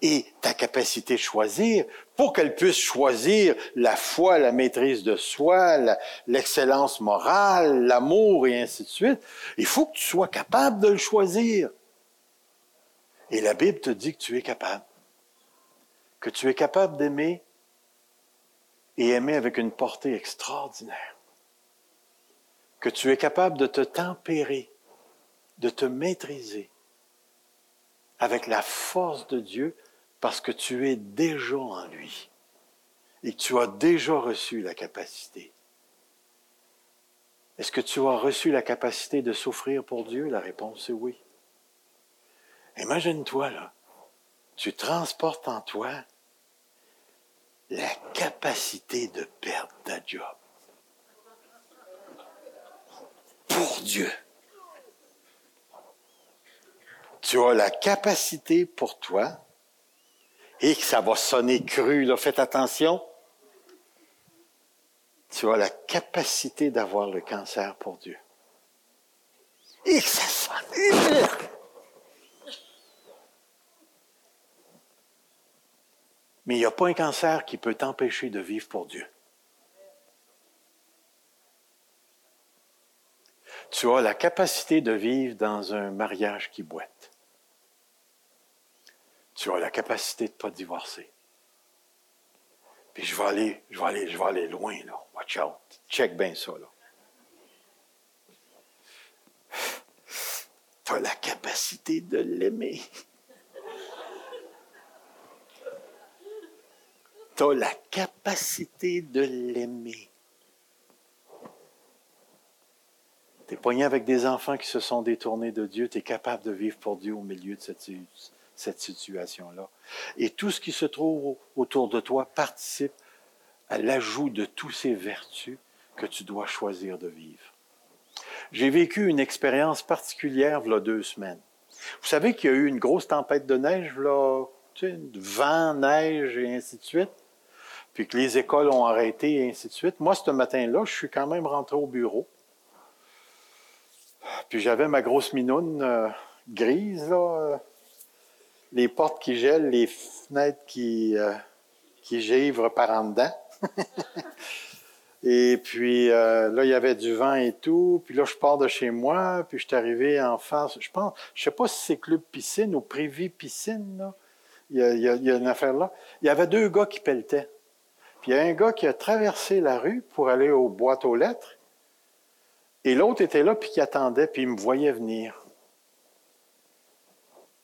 Et ta capacité de choisir, pour qu'elle puisse choisir la foi, la maîtrise de soi, la, l'excellence morale, l'amour et ainsi de suite, il faut que tu sois capable de le choisir. Et la Bible te dit que tu es capable. que tu es capable d'aimer et aimer avec une portée extraordinaire, que tu es capable de te tempérer, de te maîtriser avec la force de Dieu parce que tu es déjà en lui et que tu as déjà reçu la capacité. Est-ce que tu as reçu la capacité de souffrir pour Dieu? La réponse est oui. Imagine-toi, là, tu transportes en toi la capacité de perdre ta job. Pour Dieu. Tu as la capacité pour toi, et que ça va sonner cru, là, faites attention. Tu as la capacité d'avoir le cancer pour Dieu. Et que ça sonne. Mais il n'y a pas un cancer qui peut t'empêcher de vivre pour Dieu. Tu as la capacité de vivre dans un mariage qui boite. Tu as la capacité de ne pas te divorcer. Puis je vais aller, je vais aller, je vais aller loin, là. Watch out. Check bien ça, là. Tu as la capacité de l'aimer. Tu as la capacité de l'aimer. Tu es pogné avec des enfants qui se sont détournés de Dieu. Tu es capable de vivre pour Dieu au milieu de cette, cette situation-là. Et tout ce qui se trouve autour de toi participe à l'ajout de toutes ces vertus que tu dois choisir de vivre. J'ai vécu une expérience particulière il y a deux semaines. Vous savez qu'il y a eu une grosse tempête de neige, là, tu sais, vent, neige et ainsi de suite. Puis que les écoles ont arrêté et ainsi de suite. Moi, ce matin-là, je suis quand même rentré au bureau. Puis j'avais ma grosse minoune euh, grise, là. Euh, les portes qui gèlent, les fenêtres qui, euh, qui givrent par en dedans. Et puis euh, là, il y avait du vent et tout. Puis là, je pars de chez moi. Puis je suis arrivé en face. Je pense, je sais pas si c'est Club Piscine ou Privé Piscine, là. Il y, a, il y a une affaire là. Il y avait deux gars qui pelletaient. Puis il y a un gars qui a traversé la rue pour aller aux boîtes aux lettres. Et l'autre était là, puis qui attendait, puis il me voyait venir.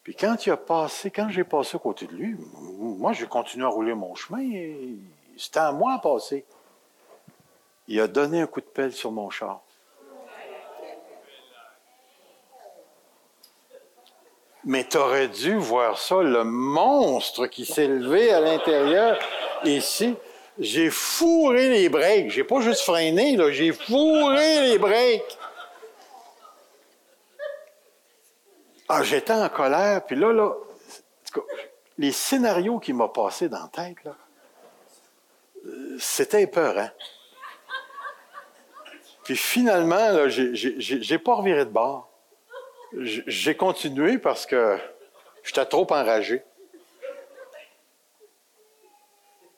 Puis quand il a passé, quand j'ai passé à côté de lui, moi, j'ai continué à rouler mon chemin. Et c'était à moi à passer. Il a donné un coup de pelle sur mon char. Mais t'aurais dû voir ça, le monstre qui s'est levé à l'intérieur, ici. J'ai fourré les breaks. J'ai pas juste freiné, là. J'ai fourré les breaks. Ah, j'étais en colère. Puis là, là, les scénarios qui m'ont passé dans la tête, là, c'était épeurant. Puis finalement, là, j'ai, j'ai, j'ai pas reviré de bord. J'ai continué parce que j'étais trop enragé.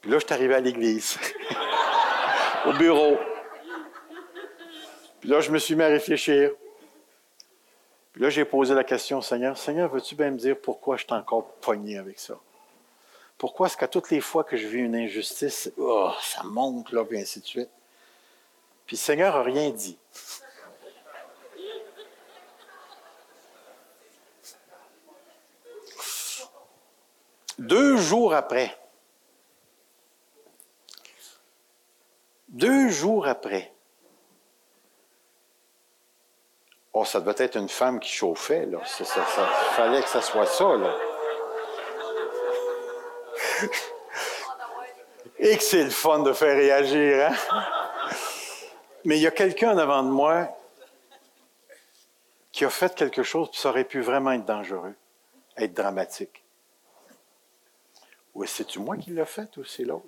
Puis là, je suis arrivé à l'église, au bureau. Puis là, je me suis mis à réfléchir. Puis là, j'ai posé la question au Seigneur. « Seigneur, veux-tu bien me dire pourquoi je suis encore pogné avec ça? Pourquoi est-ce qu'à toutes les fois que je vis une injustice, oh, ça monte, là, et ainsi de suite? » Puis le Seigneur n'a rien dit. Deux jours après, deux jours après, oh, ça devait être une femme qui chauffait, là. Ça, ça, ça, fallait que ça soit ça, là. Et que c'est le fun de faire réagir, hein? Mais il y a quelqu'un en avant de moi qui a fait quelque chose, puis ça aurait pu vraiment être dangereux, être dramatique. Ou c'est-tu moi qui l'ai fait ou c'est l'autre?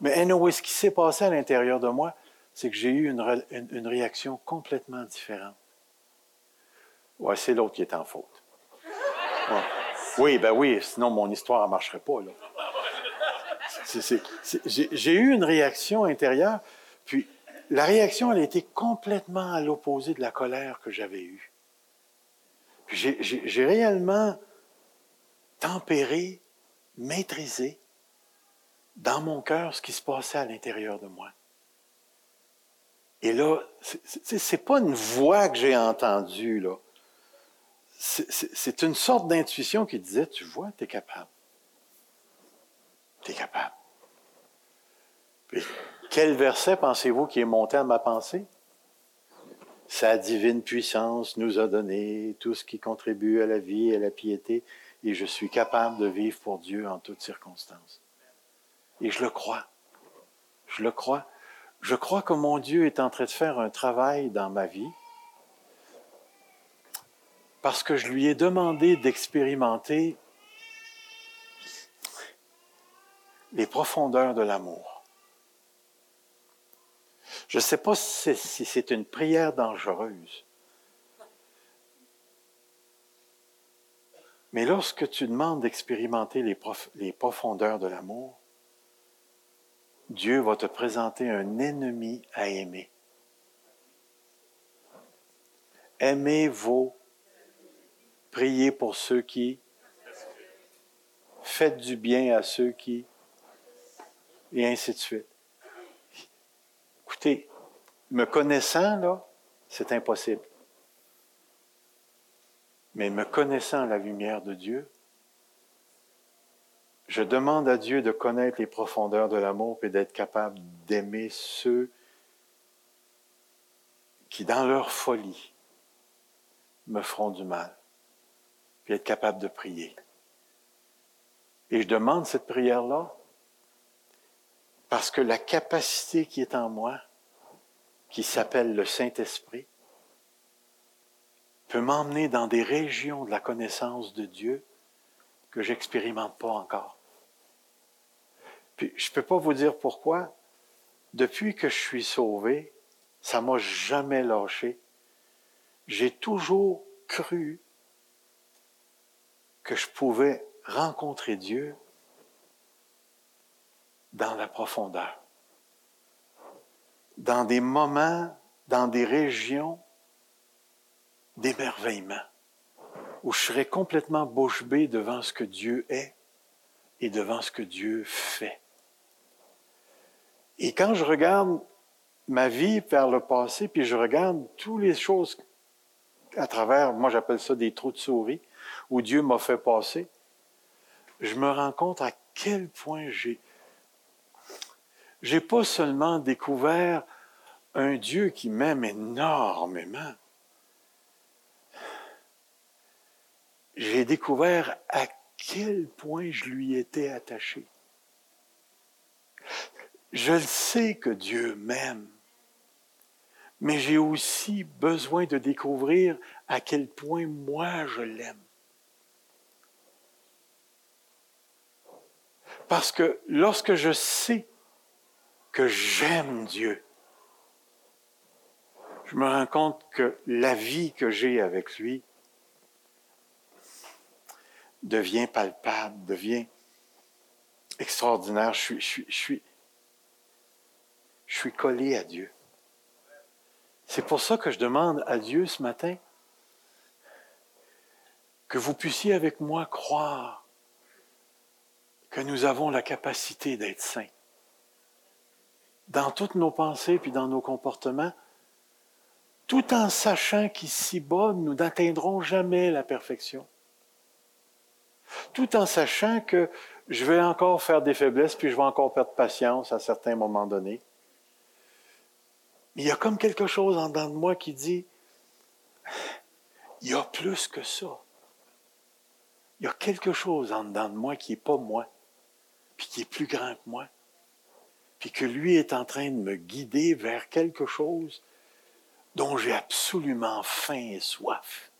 Mais anyway, ce qui s'est passé à l'intérieur de moi, c'est que j'ai eu une, re- une, une réaction complètement différente. Ouais, c'est l'autre qui est en faute. Ouais. Oui, ben oui, sinon mon histoire ne marcherait pas, là. C'est, c'est, c'est, j'ai, j'ai eu une réaction intérieure, puis la réaction, elle a été complètement à l'opposé de la colère que j'avais eue. Puis j'ai, j'ai, j'ai réellement tempéré maîtriser dans mon cœur ce qui se passait à l'intérieur de moi. Et là, ce n'est pas une voix que j'ai entendue, là. C'est, c'est, c'est une sorte d'intuition qui disait, tu vois, tu es capable. Tu es capable. Puis, quel verset pensez-vous qui est monté à ma pensée? Sa divine puissance nous a donné tout ce qui contribue à la vie et à la piété, et je suis capable de vivre pour Dieu en toutes circonstances. Et je le crois. Je le crois. Je crois que mon Dieu est en train de faire un travail dans ma vie parce que je lui ai demandé d'expérimenter les profondeurs de l'amour. Je ne sais pas si c'est une prière dangereuse, mais lorsque tu demandes d'expérimenter les, prof, les profondeurs de l'amour, Dieu va te présenter un ennemi à aimer. Aimer vaut prier pour ceux qui, faites du bien à ceux qui, et ainsi de suite. Écoutez, me connaissant, là, c'est impossible. Mais me connaissant la lumière de Dieu, je demande à Dieu de connaître les profondeurs de l'amour et d'être capable d'aimer ceux qui, dans leur folie, me feront du mal, puis être capable de prier. Et je demande cette prière-là parce que la capacité qui est en moi, qui s'appelle le Saint-Esprit, peut m'emmener dans des régions de la connaissance de Dieu que je n'expérimente pas encore. Puis, je ne peux pas vous dire pourquoi. Depuis que je suis sauvé, ça ne m'a jamais lâché. J'ai toujours cru que je pouvais rencontrer Dieu dans la profondeur, dans des moments, dans des régions d'émerveillement, où je serais complètement bouche bée devant ce que Dieu est et devant ce que Dieu fait. Et quand je regarde ma vie vers le passé, puis je regarde toutes les choses à travers, moi j'appelle ça des trous de souris, où Dieu m'a fait passer, je me rends compte à quel point j'ai... J'ai pas seulement découvert un Dieu qui m'aime énormément, j'ai découvert à quel point je lui étais attaché. Je le sais que Dieu m'aime, mais j'ai aussi besoin de découvrir à quel point moi je l'aime. Parce que lorsque je sais que j'aime Dieu, je me rends compte que la vie que j'ai avec lui devient palpable, devient extraordinaire. Je suis, je suis, je suis, je suis collé à Dieu. C'est pour ça que je demande à Dieu ce matin que vous puissiez avec moi croire que nous avons la capacité d'être saints. Dans toutes nos pensées puis dans nos comportements, tout en sachant qu'ici-bas, nous n'atteindrons jamais la perfection. Tout en sachant que je vais encore faire des faiblesses, puis je vais encore perdre patience à certains moments donnés. Mais il y a comme quelque chose en dedans de moi qui dit, il y a plus que ça. Il y a quelque chose en dedans de moi qui n'est pas moi, puis qui est plus grand que moi, puis que lui est en train de me guider vers quelque chose dont j'ai absolument faim et soif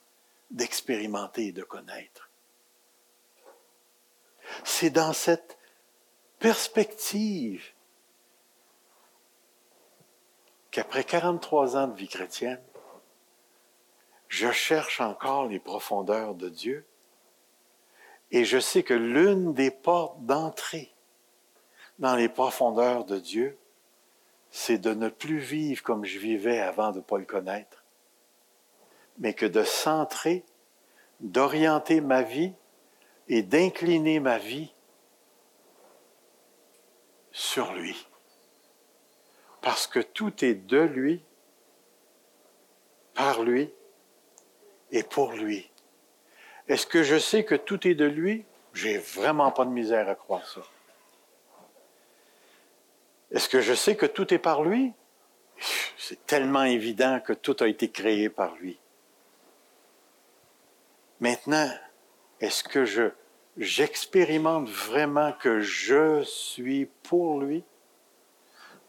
d'expérimenter et de connaître. C'est dans cette perspective qu'après quarante-trois ans de vie chrétienne, je cherche encore les profondeurs de Dieu et je sais que l'une des portes d'entrée dans les profondeurs de Dieu, c'est de ne plus vivre comme je vivais avant de ne pas le connaître, mais que de centrer, d'orienter ma vie et d'incliner ma vie sur lui. Parce que tout est de lui, par lui et pour lui. Est-ce que je sais que tout est de lui? J'ai vraiment pas de misère à croire ça. Est-ce que je sais que tout est par lui? C'est tellement évident que tout a été créé par lui. Maintenant, est-ce que je, j'expérimente vraiment que je suis pour lui?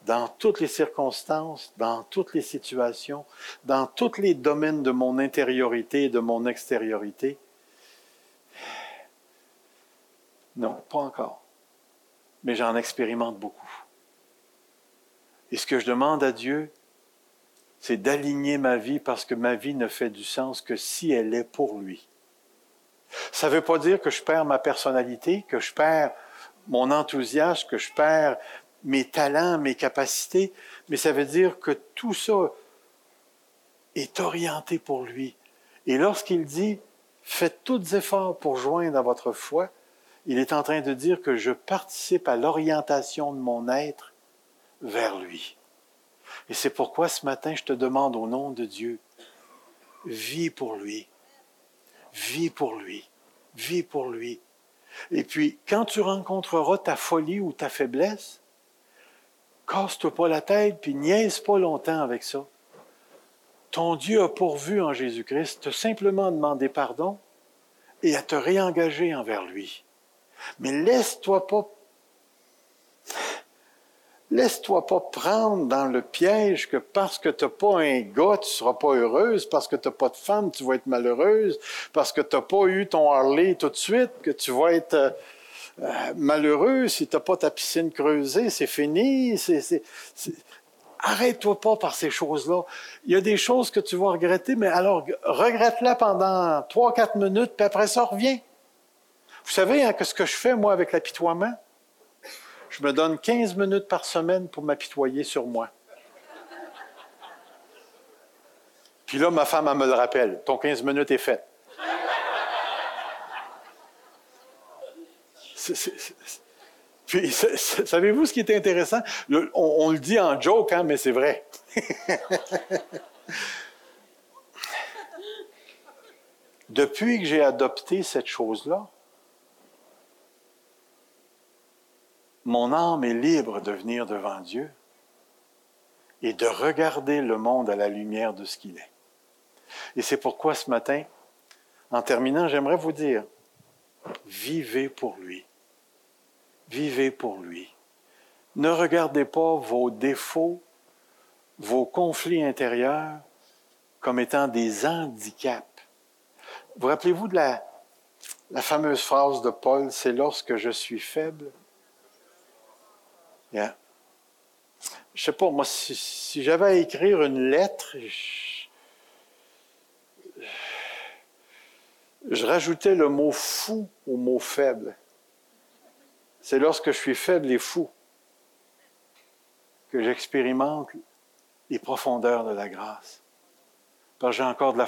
Dans toutes les circonstances, dans toutes les situations, dans tous les domaines de mon intériorité et de mon extériorité? Non, pas encore. Mais j'en expérimente beaucoup. Et ce que je demande à Dieu, c'est d'aligner ma vie parce que ma vie ne fait du sens que si elle est pour lui. Ça ne veut pas dire que je perds ma personnalité, que je perds mon enthousiasme, que je perds mes talents, mes capacités, mais ça veut dire que tout ça est orienté pour lui. Et lorsqu'il dit « Faites tous efforts pour joindre à votre foi », il est en train de dire que je participe à l'orientation de mon être vers lui. Et c'est pourquoi ce matin, je te demande au nom de Dieu, vis pour lui, vis pour lui, vis pour lui. Et puis, quand tu rencontreras ta folie ou ta faiblesse, casse-toi pas la tête, puis niaise pas longtemps avec ça. Ton Dieu a pourvu en Jésus-Christ, te simplement demander pardon et à te réengager envers lui. Mais laisse-toi pas Laisse-toi pas prendre dans le piège que parce que t'as pas un gars, tu seras pas heureuse, parce que t'as pas de femme, tu vas être malheureuse, parce que t'as pas eu ton Harley tout de suite, que tu vas être euh, euh, malheureux, si t'as pas ta piscine creusée, c'est fini, c'est... c'est, c'est... Arrête-toi pas par ces choses-là. Il y a des choses que tu vas regretter, mais alors regrette-la pendant trois quatre minutes, puis après ça, reviens. Vous savez hein, que ce que je fais, moi, avec l'apitoiement, je me donne quinze minutes par semaine pour m'apitoyer sur moi. Puis là, ma femme, elle me le rappelle. Ton quinze minutes est fait. C'est, c'est, c'est... Puis, c'est, c'est, savez-vous ce qui est intéressant? Le, on, on le dit en joke, hein, mais c'est vrai. Depuis que j'ai adopté cette chose-là, mon âme est libre de venir devant Dieu et de regarder le monde à la lumière de ce qu'il est. Et c'est pourquoi ce matin, en terminant, j'aimerais vous dire, vivez pour lui. Vivez pour lui. Ne regardez pas vos défauts, vos conflits intérieurs comme étant des handicaps. Vous rappelez-vous de la, la fameuse phrase de Paul, « C'est lorsque je suis faible ». Yeah. Je sais pas, moi, si, si j'avais à écrire une lettre, je, je rajoutais le mot « fou » au mot « faible ». C'est lorsque je suis faible et fou que j'expérimente les profondeurs de la grâce. Parce que j'ai encore de la